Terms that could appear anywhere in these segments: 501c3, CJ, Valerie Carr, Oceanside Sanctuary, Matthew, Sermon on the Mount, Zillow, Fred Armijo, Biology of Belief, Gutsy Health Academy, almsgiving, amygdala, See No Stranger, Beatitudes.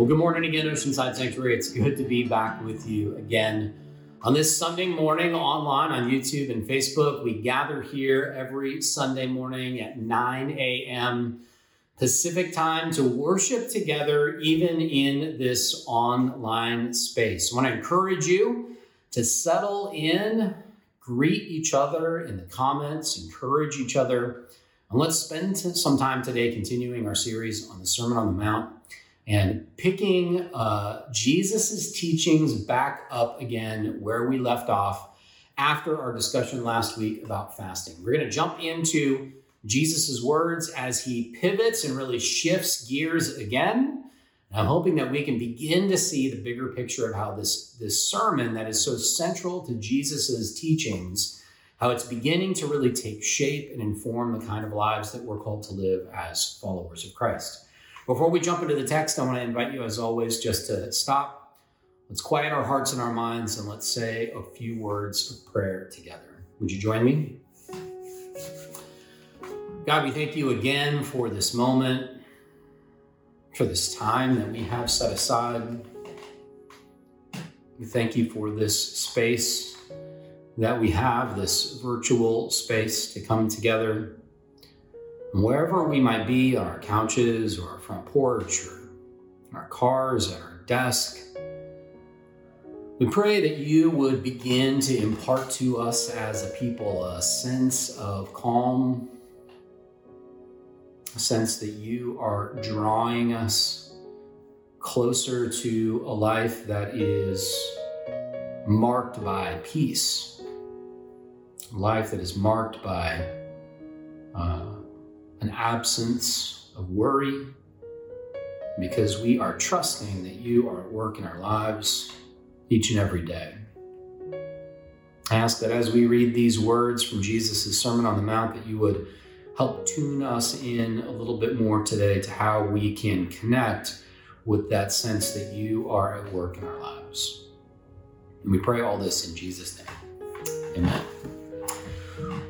Well, good morning again, Oceanside Sanctuary. It's good to be back with you again. On this Sunday morning, online on YouTube and Facebook, we gather here every Sunday morning at 9 a.m. Pacific time to worship together, even in this online space. I want to encourage you to settle in, greet each other in the comments, encourage each other, and let's spend some time today continuing our series on the Sermon on the Mount and picking Jesus's teachings back up again where we left off after our discussion last week about fasting. We're going to jump into Jesus's words as he pivots and really shifts gears again. And I'm hoping that we can begin to see the bigger picture of how this sermon that is so central to Jesus's teachings, how it's beginning to really take shape and inform the kind of lives that we're called to live as followers of Christ. Before we jump into the text, I want to invite you, as always, just to stop. Let's quiet our hearts and our minds, and let's say a few words of prayer together. Would you join me? God, we thank you again for this moment, for this time that we have set aside. We thank you for this space that we have, this virtual space to come together. And wherever we might be, on our couches or our front porch or in our cars, at our desk, we pray that you would begin to impart to us as a people a sense of calm, a sense that you are drawing us closer to a life that is marked by peace, a life that is marked by an absence of worry, because we are trusting that you are at work in our lives each and every day. I ask that as we read these words from Jesus' Sermon on the Mount, that you would help tune us in a little bit more today to how we can connect with that sense that you are at work in our lives. And we pray all this in Jesus' name. Amen.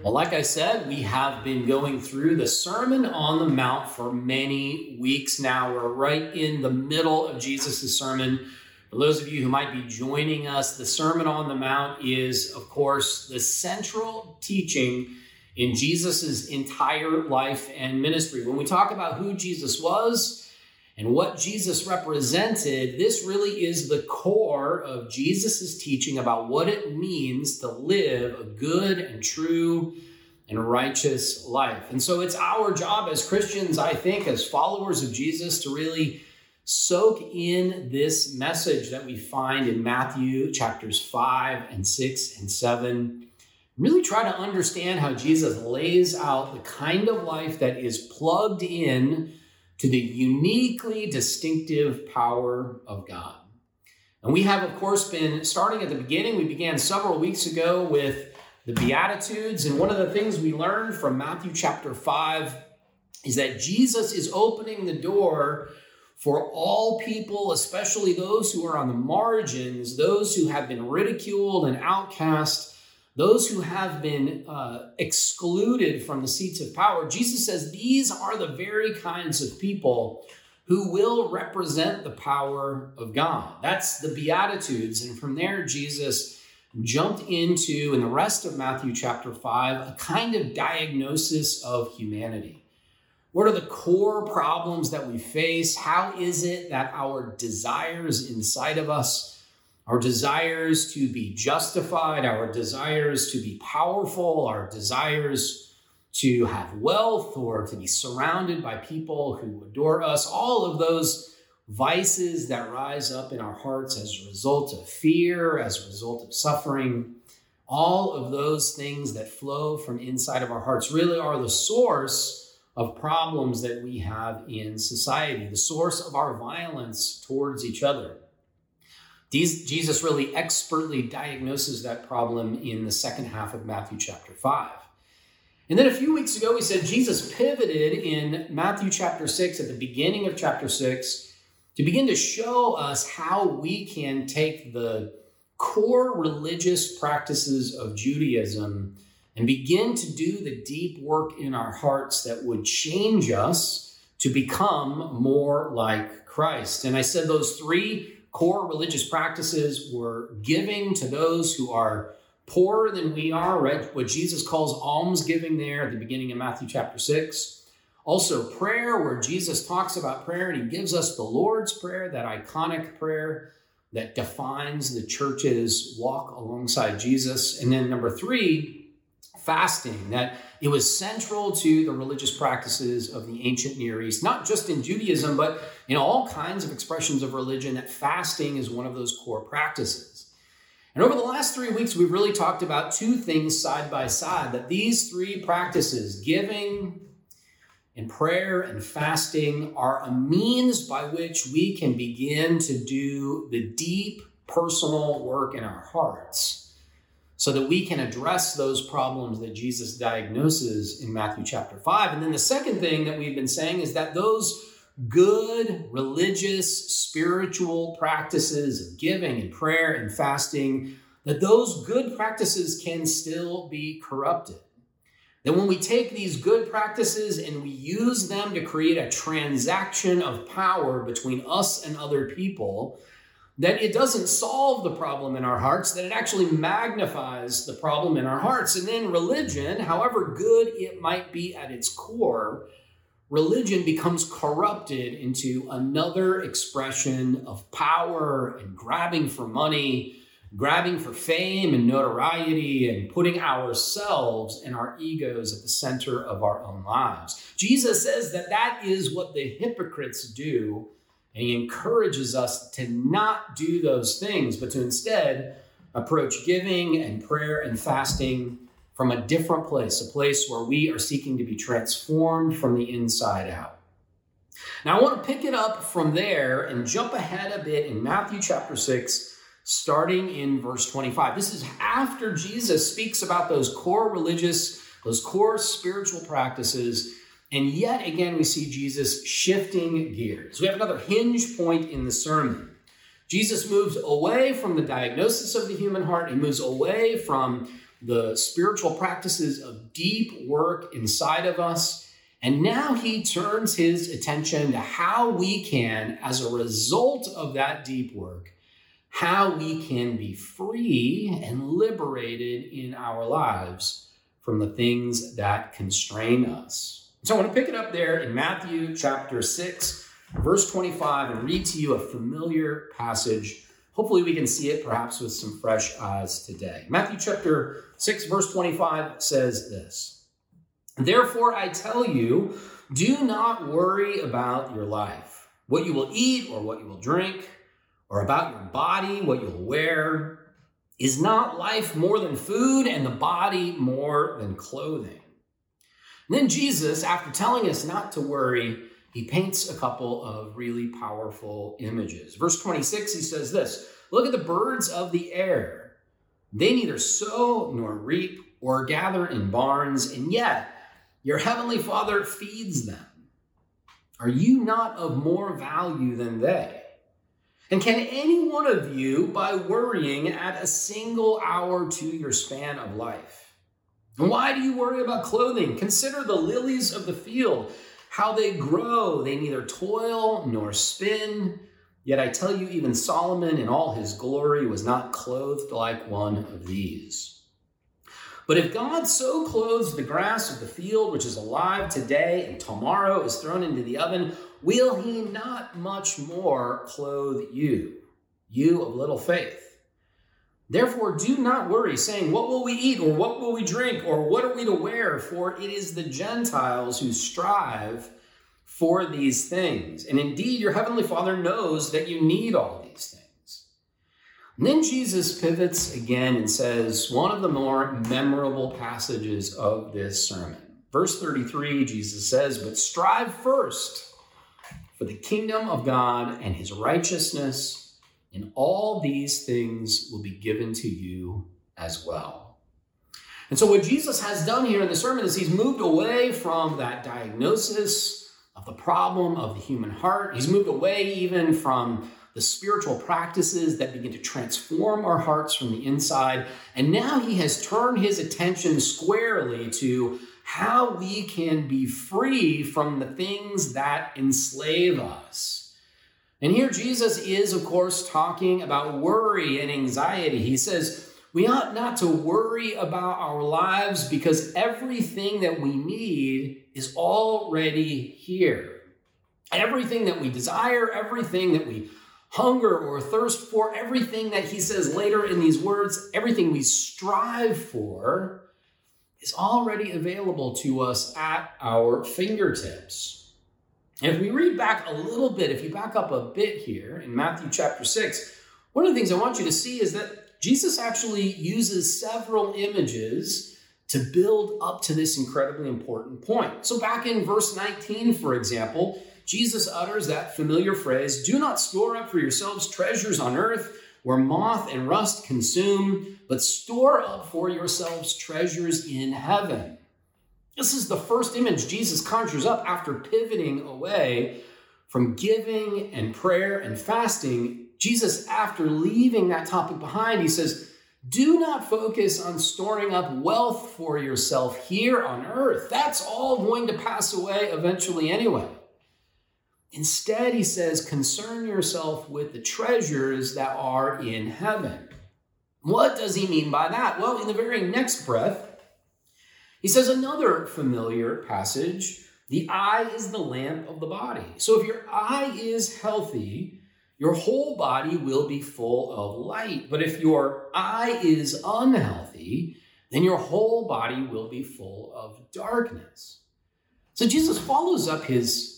Well, like I said, we have been going through the Sermon on the Mount for many weeks now. We're right in the middle of Jesus' sermon. For those of you who might be joining us, the Sermon on the Mount is, of course, the central teaching in Jesus' entire life and ministry. When we talk about who Jesus was and what Jesus represented, this really is the core of Jesus' teaching about what it means to live a good and true and righteous life. And so it's our job as Christians, I think, as followers of Jesus, to really soak in this message that we find in Matthew chapters 5 and 6 and 7. Really try to understand how Jesus lays out the kind of life that is plugged in to the uniquely distinctive power of God. And we have, of course, been starting at the beginning. We began several weeks ago with the Beatitudes. And one of the things we learned from Matthew chapter 5 is that Jesus is opening the door for all people, especially those who are on the margins, those who have been ridiculed and outcast, those who have been excluded from the seats of power. Jesus says these are the very kinds of people who will represent the power of God. That's the Beatitudes. And from there, Jesus jumped into, in the rest of Matthew chapter 5, a kind of diagnosis of humanity. What are the core problems that we face? How is it that our desires inside of us, our desires to be justified, our desires to be powerful, our desires to have wealth or to be surrounded by people who adore us, all of those vices that rise up in our hearts as a result of fear, as a result of suffering, all of those things that flow from inside of our hearts really are the source of problems that we have in society, the source of our violence towards each other. Jesus really expertly diagnoses that problem in the second half of Matthew chapter 5. And then a few weeks ago, we said Jesus pivoted in Matthew chapter 6, at the beginning of chapter 6, to begin to show us how we can take the core religious practices of Judaism and begin to do the deep work in our hearts that would change us to become more like Christ. And I said those three core religious practices were giving to those who are poorer than we are, right? What Jesus calls almsgiving there at the beginning of Matthew chapter 6. Also prayer, where Jesus talks about prayer and he gives us the Lord's Prayer, that iconic prayer that defines the church's walk alongside Jesus. And then number 3, fasting, that it was central to the religious practices of the ancient Near East, not just in Judaism, but in all kinds of expressions of religion, that fasting is one of those core practices. And over the last 3 weeks, we've really talked about two things side by side, that these three practices, giving and prayer and fasting, are a means by which we can begin to do the deep personal work in our hearts so that we can address those problems that Jesus diagnoses in Matthew chapter 5. And then the second thing that we've been saying is that those good religious, spiritual practices of giving and prayer and fasting, that those good practices can still be corrupted. That when we take these good practices and we use them to create a transaction of power between us and other people, that it doesn't solve the problem in our hearts, that it actually magnifies the problem in our hearts. And then religion, however good it might be at its core, religion becomes corrupted into another expression of power and grabbing for money, grabbing for fame and notoriety, and putting ourselves and our egos at the center of our own lives. Jesus says that that is what the hypocrites do, and he encourages us to not do those things, but to instead approach giving and prayer and fasting from a different place, a place where we are seeking to be transformed from the inside out. Now, I want to pick it up from there and jump ahead a bit in Matthew chapter 6, starting in verse 25. This is after Jesus speaks about those core religious, those core spiritual practices, and yet again we see Jesus shifting gears. We have another hinge point in the sermon. Jesus moves away from the diagnosis of the human heart. He moves away from the spiritual practices of deep work inside of us. And now he turns his attention to how we can, as a result of that deep work, how we can be free and liberated in our lives from the things that constrain us. So I want to pick it up there in Matthew chapter 6, verse 25, and read to you a familiar passage. Hopefully we can see it perhaps with some fresh eyes today. Matthew chapter 6, verse 25 says this: "Therefore I tell you, do not worry about your life, what you will eat or what you will drink, or about your body, what you'll wear. Is not life more than food and the body more than clothing?" And then Jesus, after telling us not to worry, he paints a couple of really powerful images. Verse 26, he says this: "Look at the birds of the air. They neither sow nor reap or gather in barns, and yet your heavenly Father feeds them. Are you not of more value than they? And can any one of you, by worrying, add a single hour to your span of life? And why do you worry about clothing? Consider the lilies of the field, how they grow. They neither toil nor spin. Yet I tell you, even Solomon in all his glory was not clothed like one of these. But if God so clothes the grass of the field, which is alive today and tomorrow is thrown into the oven, will he not much more clothe you, you of little faith? Therefore, do not worry, saying, 'What will we eat?' or 'What will we drink?' or 'What are we to wear?' For it is the Gentiles who strive for these things. And indeed, your heavenly Father knows that you need all these things." And then Jesus pivots again and says one of the more memorable passages of this sermon. Verse 33, Jesus says, "But strive first for the kingdom of God and his righteousness, and all these things will be given to you as well." And so what Jesus has done here in the sermon is he's moved away from that diagnosis of the problem of the human heart. He's moved away even from the spiritual practices that begin to transform our hearts from the inside. And now he has turned his attention squarely to how we can be free from the things that enslave us. And here Jesus is, of course, talking about worry and anxiety. He says, we ought not to worry about our lives because everything that we need is already here. Everything that we desire, everything that we hunger or thirst for, everything that he says later in these words, everything we strive for is already available to us at our fingertips. And if we read back a little bit, if you back up a bit here in Matthew chapter 6, one of the things I want you to see is that Jesus actually uses several images to build up to this incredibly important point. So back in verse 19, for example, Jesus utters that familiar phrase, "Do not store up for yourselves treasures on earth where moth and rust consume, but store up for yourselves treasures in heaven." This is the first image Jesus conjures up after pivoting away from giving and prayer and fasting. Jesus, after leaving that topic behind, he says, "Do not focus on storing up wealth for yourself here on earth. That's all going to pass away eventually anyway." Instead, he says, concern yourself with the treasures that are in heaven. What does he mean by that? Well, in the very next breath, he says another familiar passage, the eye is the lamp of the body. So if your eye is healthy, your whole body will be full of light. But if your eye is unhealthy, then your whole body will be full of darkness. So Jesus follows up his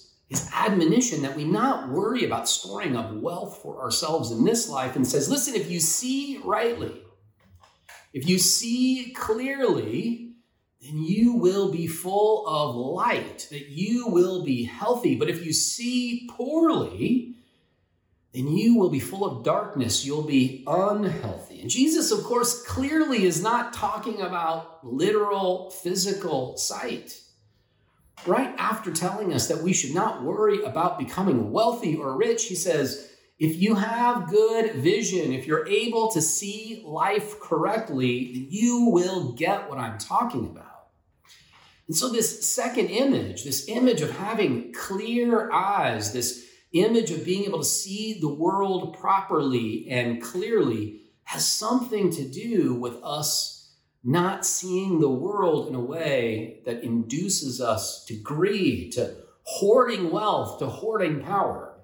admonition that we not worry about storing up wealth for ourselves in this life and says, listen, if you see rightly, if you see clearly, then you will be full of light, that you will be healthy. But if you see poorly, then you will be full of darkness. You'll be unhealthy. And Jesus, of course, clearly is not talking about literal physical sight. Right after telling us that we should not worry about becoming wealthy or rich, he says, if you have good vision, if you're able to see life correctly, then you will get what I'm talking about. And so this second image, this image of having clear eyes, this image of being able to see the world properly and clearly has something to do with us not seeing the world in a way that induces us to greed, to hoarding wealth, to hoarding power.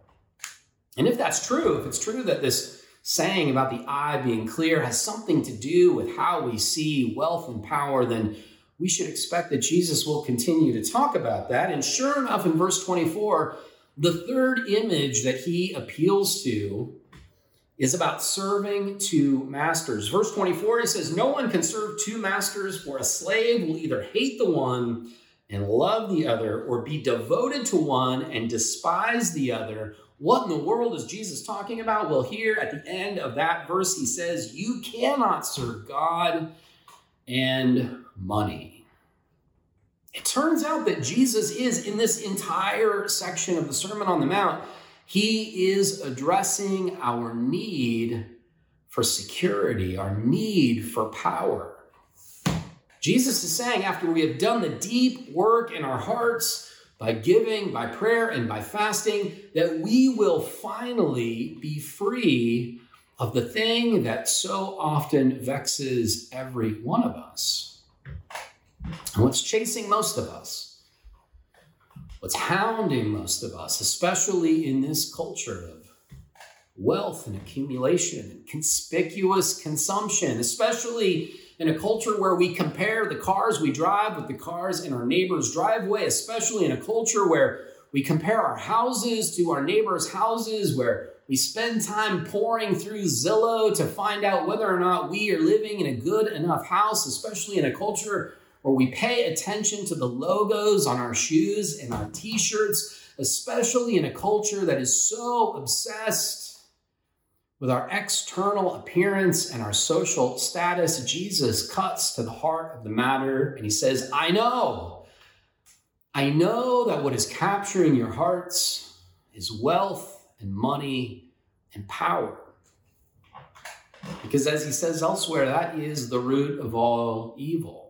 And if that's true, if it's true that this saying about the eye being clear has something to do with how we see wealth and power, then we should expect that Jesus will continue to talk about that. And sure enough, in verse 24, the third image that he appeals to is about serving two masters. Verse 24, he says, no one can serve two masters, for a slave will either hate the one and love the other, or be devoted to one and despise the other. What in the world is Jesus talking about? Well, here at the end of that verse, he says, you cannot serve God and money. It turns out that Jesus is, in this entire section of the Sermon on the Mount, he is addressing our need for security, our need for power. Jesus is saying, after we have done the deep work in our hearts by giving, by prayer, and by fasting, that we will finally be free of the thing that so often vexes every one of us. And what's chasing most of us? What's hounding most of us, especially in this culture of wealth and accumulation and conspicuous consumption, especially in a culture where we compare the cars we drive with the cars in our neighbor's driveway, especially in a culture where we compare our houses to our neighbor's houses, where we spend time poring through Zillow to find out whether or not we are living in a good enough house, especially in a culture where we pay attention to the logos on our shoes and our t-shirts, especially in a culture that is so obsessed with our external appearance and our social status. Jesus cuts to the heart of the matter and he says, I know that what is capturing your hearts is wealth and money and power. Because as he says elsewhere, that is the root of all evil.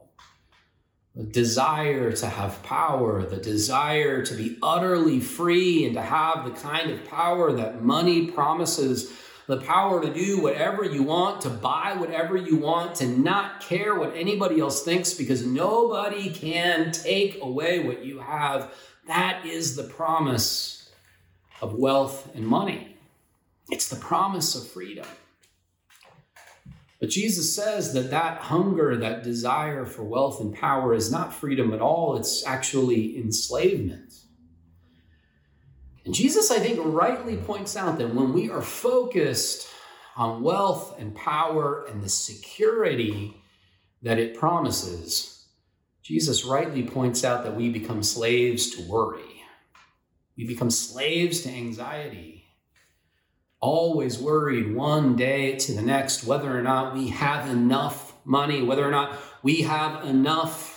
the desire to have power, the desire to be utterly free and to have the kind of power that money promises, the power to do whatever you want, to buy whatever you want, to not care what anybody else thinks because nobody can take away what you have. That is the promise of wealth and money. It's the promise of freedom. But Jesus says that that hunger, that desire for wealth and power is not freedom at all. It's actually enslavement. And Jesus, I think, rightly points out that when we are focused on wealth and power and the security that it promises, Jesus rightly points out that we become slaves to worry. We become slaves to anxiety. Always worried one day to the next whether or not we have enough money, whether or not we have enough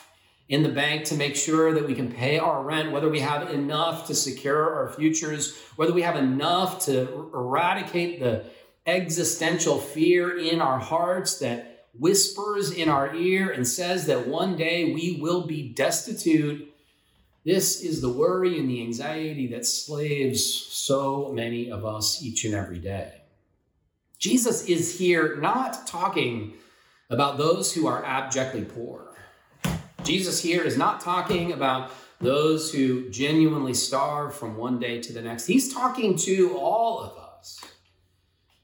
in the bank to make sure that we can pay our rent, whether we have enough to secure our futures, whether we have enough to eradicate the existential fear in our hearts that whispers in our ear and says that one day we will be destitute. This is the worry and the anxiety that slaves so many of us each and every day. Jesus is here not talking about those who are abjectly poor. Jesus here is not talking about those who genuinely starve from one day to the next. He's talking to all of us.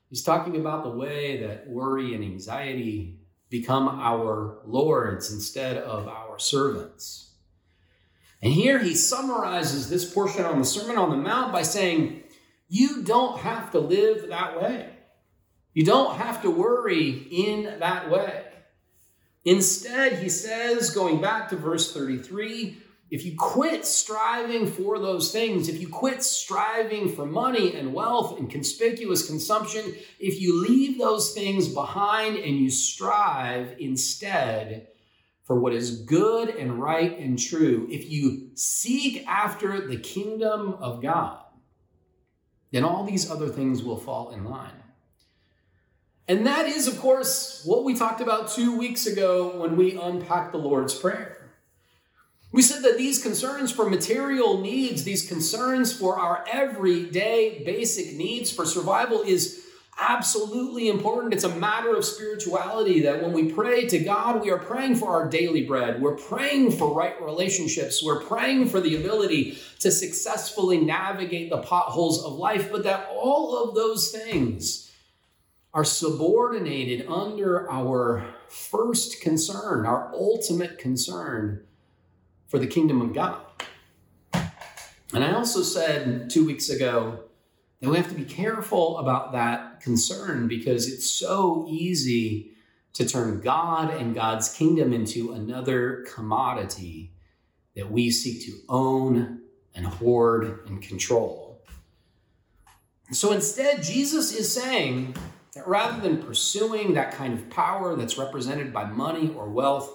He's talking about the way that worry and anxiety become our lords instead of our servants. And here he summarizes this portion on the Sermon on the Mount by saying, you don't have to live that way. You don't have to worry in that way. Instead, he says, going back to verse 33, if you quit striving for those things, if you quit striving for money and wealth and conspicuous consumption, if you leave those things behind and you strive instead for what is good and right and true, if you seek after the kingdom of God, then all these other things will fall in line. And that is, of course, what we talked about 2 weeks ago when we unpacked the Lord's Prayer. We said that these concerns for material needs, these concerns for our everyday basic needs for survival is absolutely important. It's a matter of spirituality that when we pray to God, we are praying for our daily bread. We're praying for right relationships. We're praying for the ability to successfully navigate the potholes of life, but that all of those things are subordinated under our first concern, our ultimate concern for the kingdom of God. And I also said 2 weeks ago, and we have to be careful about that concern because it's so easy to turn God and God's kingdom into another commodity that we seek to own and hoard and control. So instead, Jesus is saying that rather than pursuing that kind of power that's represented by money or wealth,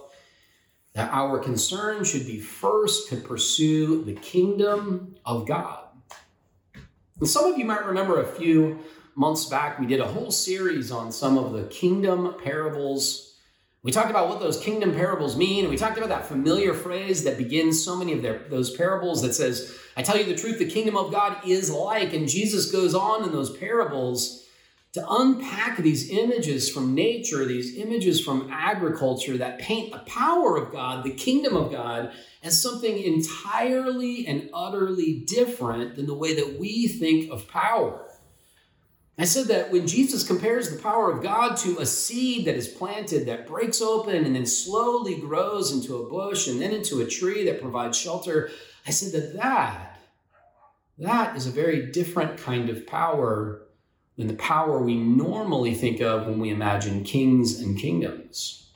that our concern should be first to pursue the kingdom of God. And some of you might remember a few months back, we did a whole series on some of the kingdom parables. We talked about what those kingdom parables mean, and we talked about that familiar phrase that begins so many of those parables that says, I tell you the truth, the kingdom of God is like. And Jesus goes on in those parables to unpack these images from nature, these images from agriculture that paint the power of God, the kingdom of God, as something entirely and utterly different than the way that we think of power. I said that when Jesus compares the power of God to a seed that is planted, that breaks open and then slowly grows into a bush and then into a tree that provides shelter, I said that that is a very different kind of power than the power we normally think of when we imagine kings and kingdoms.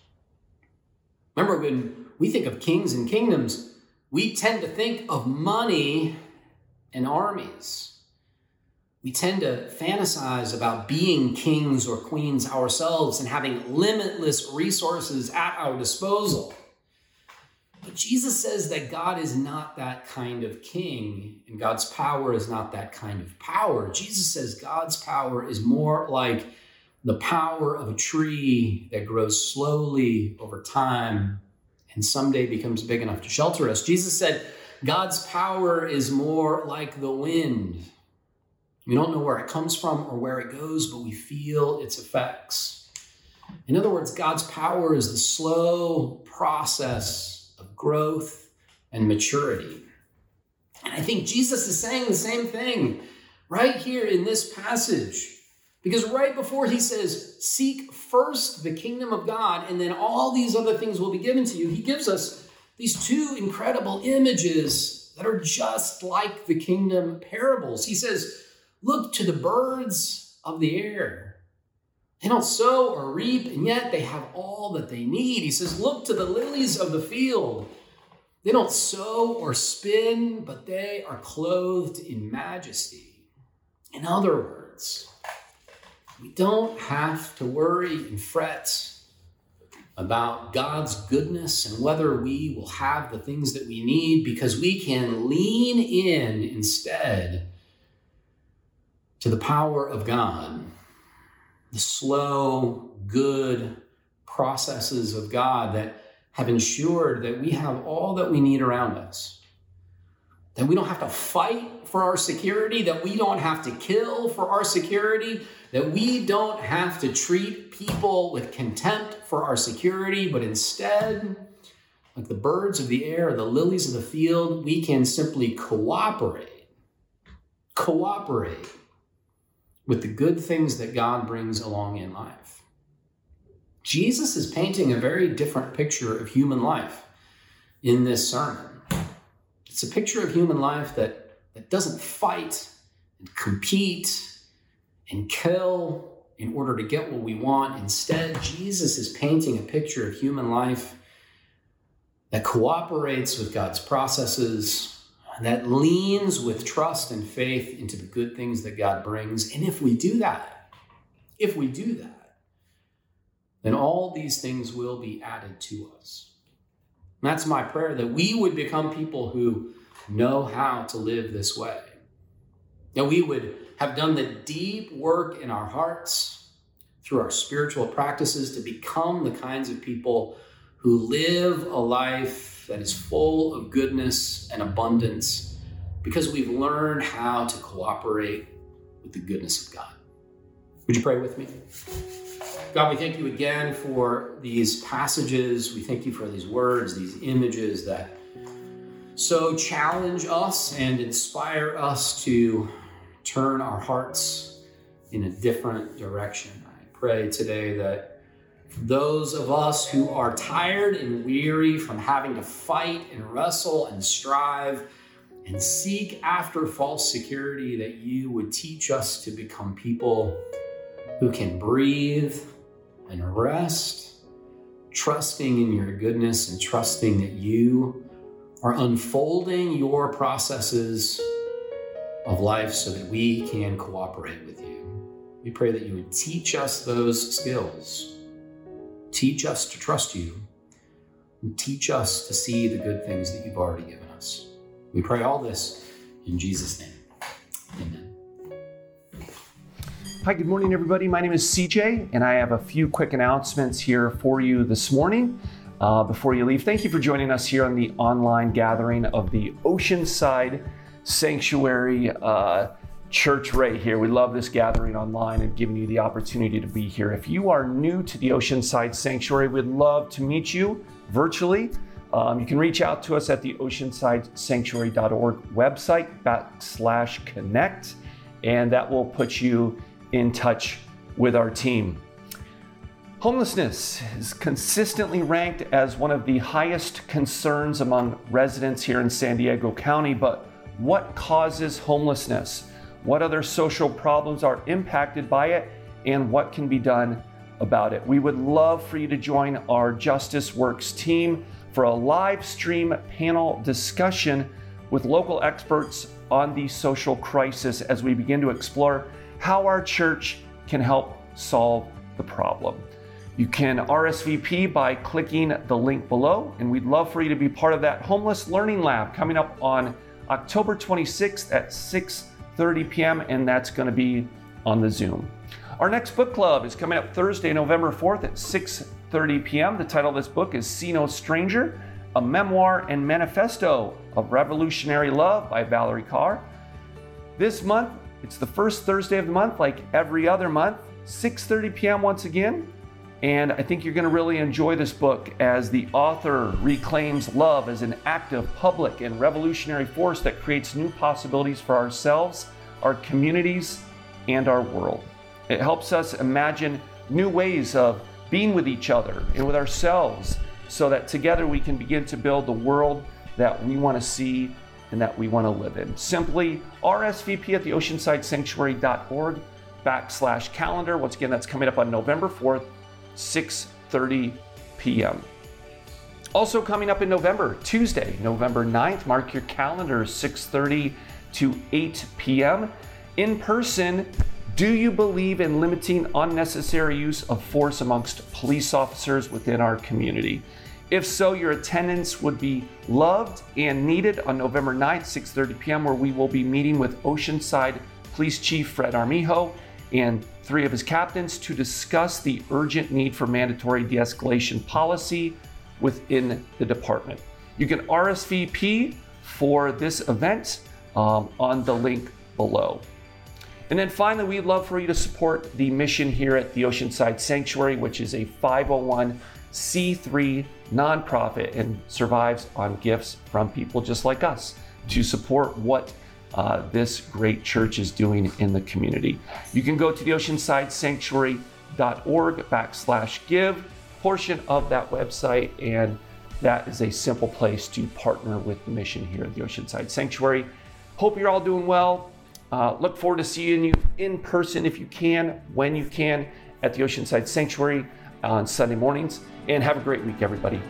Remember, when we think of kings and kingdoms, we tend to think of money and armies. We tend to fantasize about being kings or queens ourselves and having limitless resources at our disposal. But Jesus says that God is not that kind of king, and God's power is not that kind of power. Jesus says God's power is more like the power of a tree that grows slowly over time and someday becomes big enough to shelter us. Jesus said, God's power is more like the wind. We don't know where it comes from or where it goes, but we feel its effects. In other words, God's power is the slow process of growth and maturity. And I think Jesus is saying the same thing right here in this passage. Because right before he says, seek first the kingdom of God, and then all these other things will be given to you, he gives us these two incredible images that are just like the kingdom parables. He says, look to the birds of the air. They don't sow or reap, and yet they have all that they need. He says, look to the lilies of the field. They don't sow or spin, but they are clothed in majesty. In other words, we don't have to worry and fret about God's goodness and whether we will have the things that we need, because we can lean in instead to the power of God, the slow, good processes of God that have ensured that we have all that we need around us, that we don't have to fight for our security, that we don't have to kill for our security, that we don't have to treat people with contempt for our security, but instead, like the birds of the air, the lilies of the field, we can simply cooperate with the good things that God brings along in life. Jesus is painting a very different picture of human life in this sermon. It's a picture of human life that doesn't fight and compete and kill in order to get what we want. Instead, Jesus is painting a picture of human life that cooperates with God's processes, that leans with trust and faith into the good things that God brings. And if we do that, then all these things will be added to us. And that's my prayer, that we would become people who know how to live this way, that we would have done the deep work in our hearts through our spiritual practices to become the kinds of people who live a life that is full of goodness and abundance, because we've learned how to cooperate with the goodness of God. Would you pray with me? God, we thank you again for these passages. We thank you for these words, these images that so challenge us and inspire us to turn our hearts in a different direction. I pray today that for those of us who are tired and weary from having to fight and wrestle and strive and seek after false security, that you would teach us to become people who can breathe and rest, trusting in your goodness and trusting that you are unfolding your processes of life so that we can cooperate with you. We pray that you would teach us those skills. Teach us to trust you, and teach us to see the good things that you've already given us. We pray all this in Jesus' name. Amen. Hi, good morning, everybody. My name is CJ, and I have a few quick announcements here for you this morning. Before you leave, thank you for joining us here on the online gathering of the Oceanside Sanctuary Church right here. We love this gathering online and giving you the opportunity to be here. If you are new to the Oceanside Sanctuary, we'd love to meet you virtually. You can reach out to us at the oceansidesanctuary.org website/connect, and that will put you in touch with our team. Homelessness is consistently ranked as one of the highest concerns among residents here in San Diego County, but what causes homelessness? What other social problems are impacted by it, and what can be done about it? We would love for you to join our Justice Works team for a live stream panel discussion with local experts on the social crisis as we begin to explore how our church can help solve the problem. You can RSVP by clicking the link below, and we'd love for you to be part of that Homeless Learning Lab coming up on October 26th at 6:30 p.m., and that's going to be on the Zoom. Our next book club is coming up Thursday, November 4th at 6:30 7:30 p.m. The title of this book is See No Stranger, A Memoir and Manifesto of Revolutionary Love by Valerie Carr. This month, it's the first Thursday of the month, like every other month, 6:30 p.m. once again. And I think you're going to really enjoy this book as the author reclaims love as an active, public, and revolutionary force that creates new possibilities for ourselves, our communities, and our world. It helps us imagine new ways of being with each other and with ourselves so that together we can begin to build the world that we want to see and that we want to live in. Simply RSVP at theoceansidesanctuary.org/calendar. Once again, that's coming up on November 4th. 6:30 p.m. Also coming up in November, Tuesday, November 9th, mark your calendar, 6:30 to 8 p.m. In person, do you believe in limiting unnecessary use of force amongst police officers within our community? If so, your attendance would be loved and needed on November 9th, 6:30 p.m., where we will be meeting with Oceanside Police Chief Fred Armijo and three of his captains to discuss the urgent need for mandatory de-escalation policy within the department. You can RSVP for this event on the link below. And then finally, we'd love for you to support the mission here at the Oceanside Sanctuary, which is a 501c3 nonprofit and survives on gifts from people just like us to support what this great church is doing in the community. You can go to theoceansidesanctuary.org/give portion of that website, and that is a simple place to partner with the mission here at the Oceanside Sanctuary. Hope you're all doing well. Look forward to seeing you in person if you can, when you can, at the Oceanside Sanctuary on Sunday mornings. And have a great week, everybody.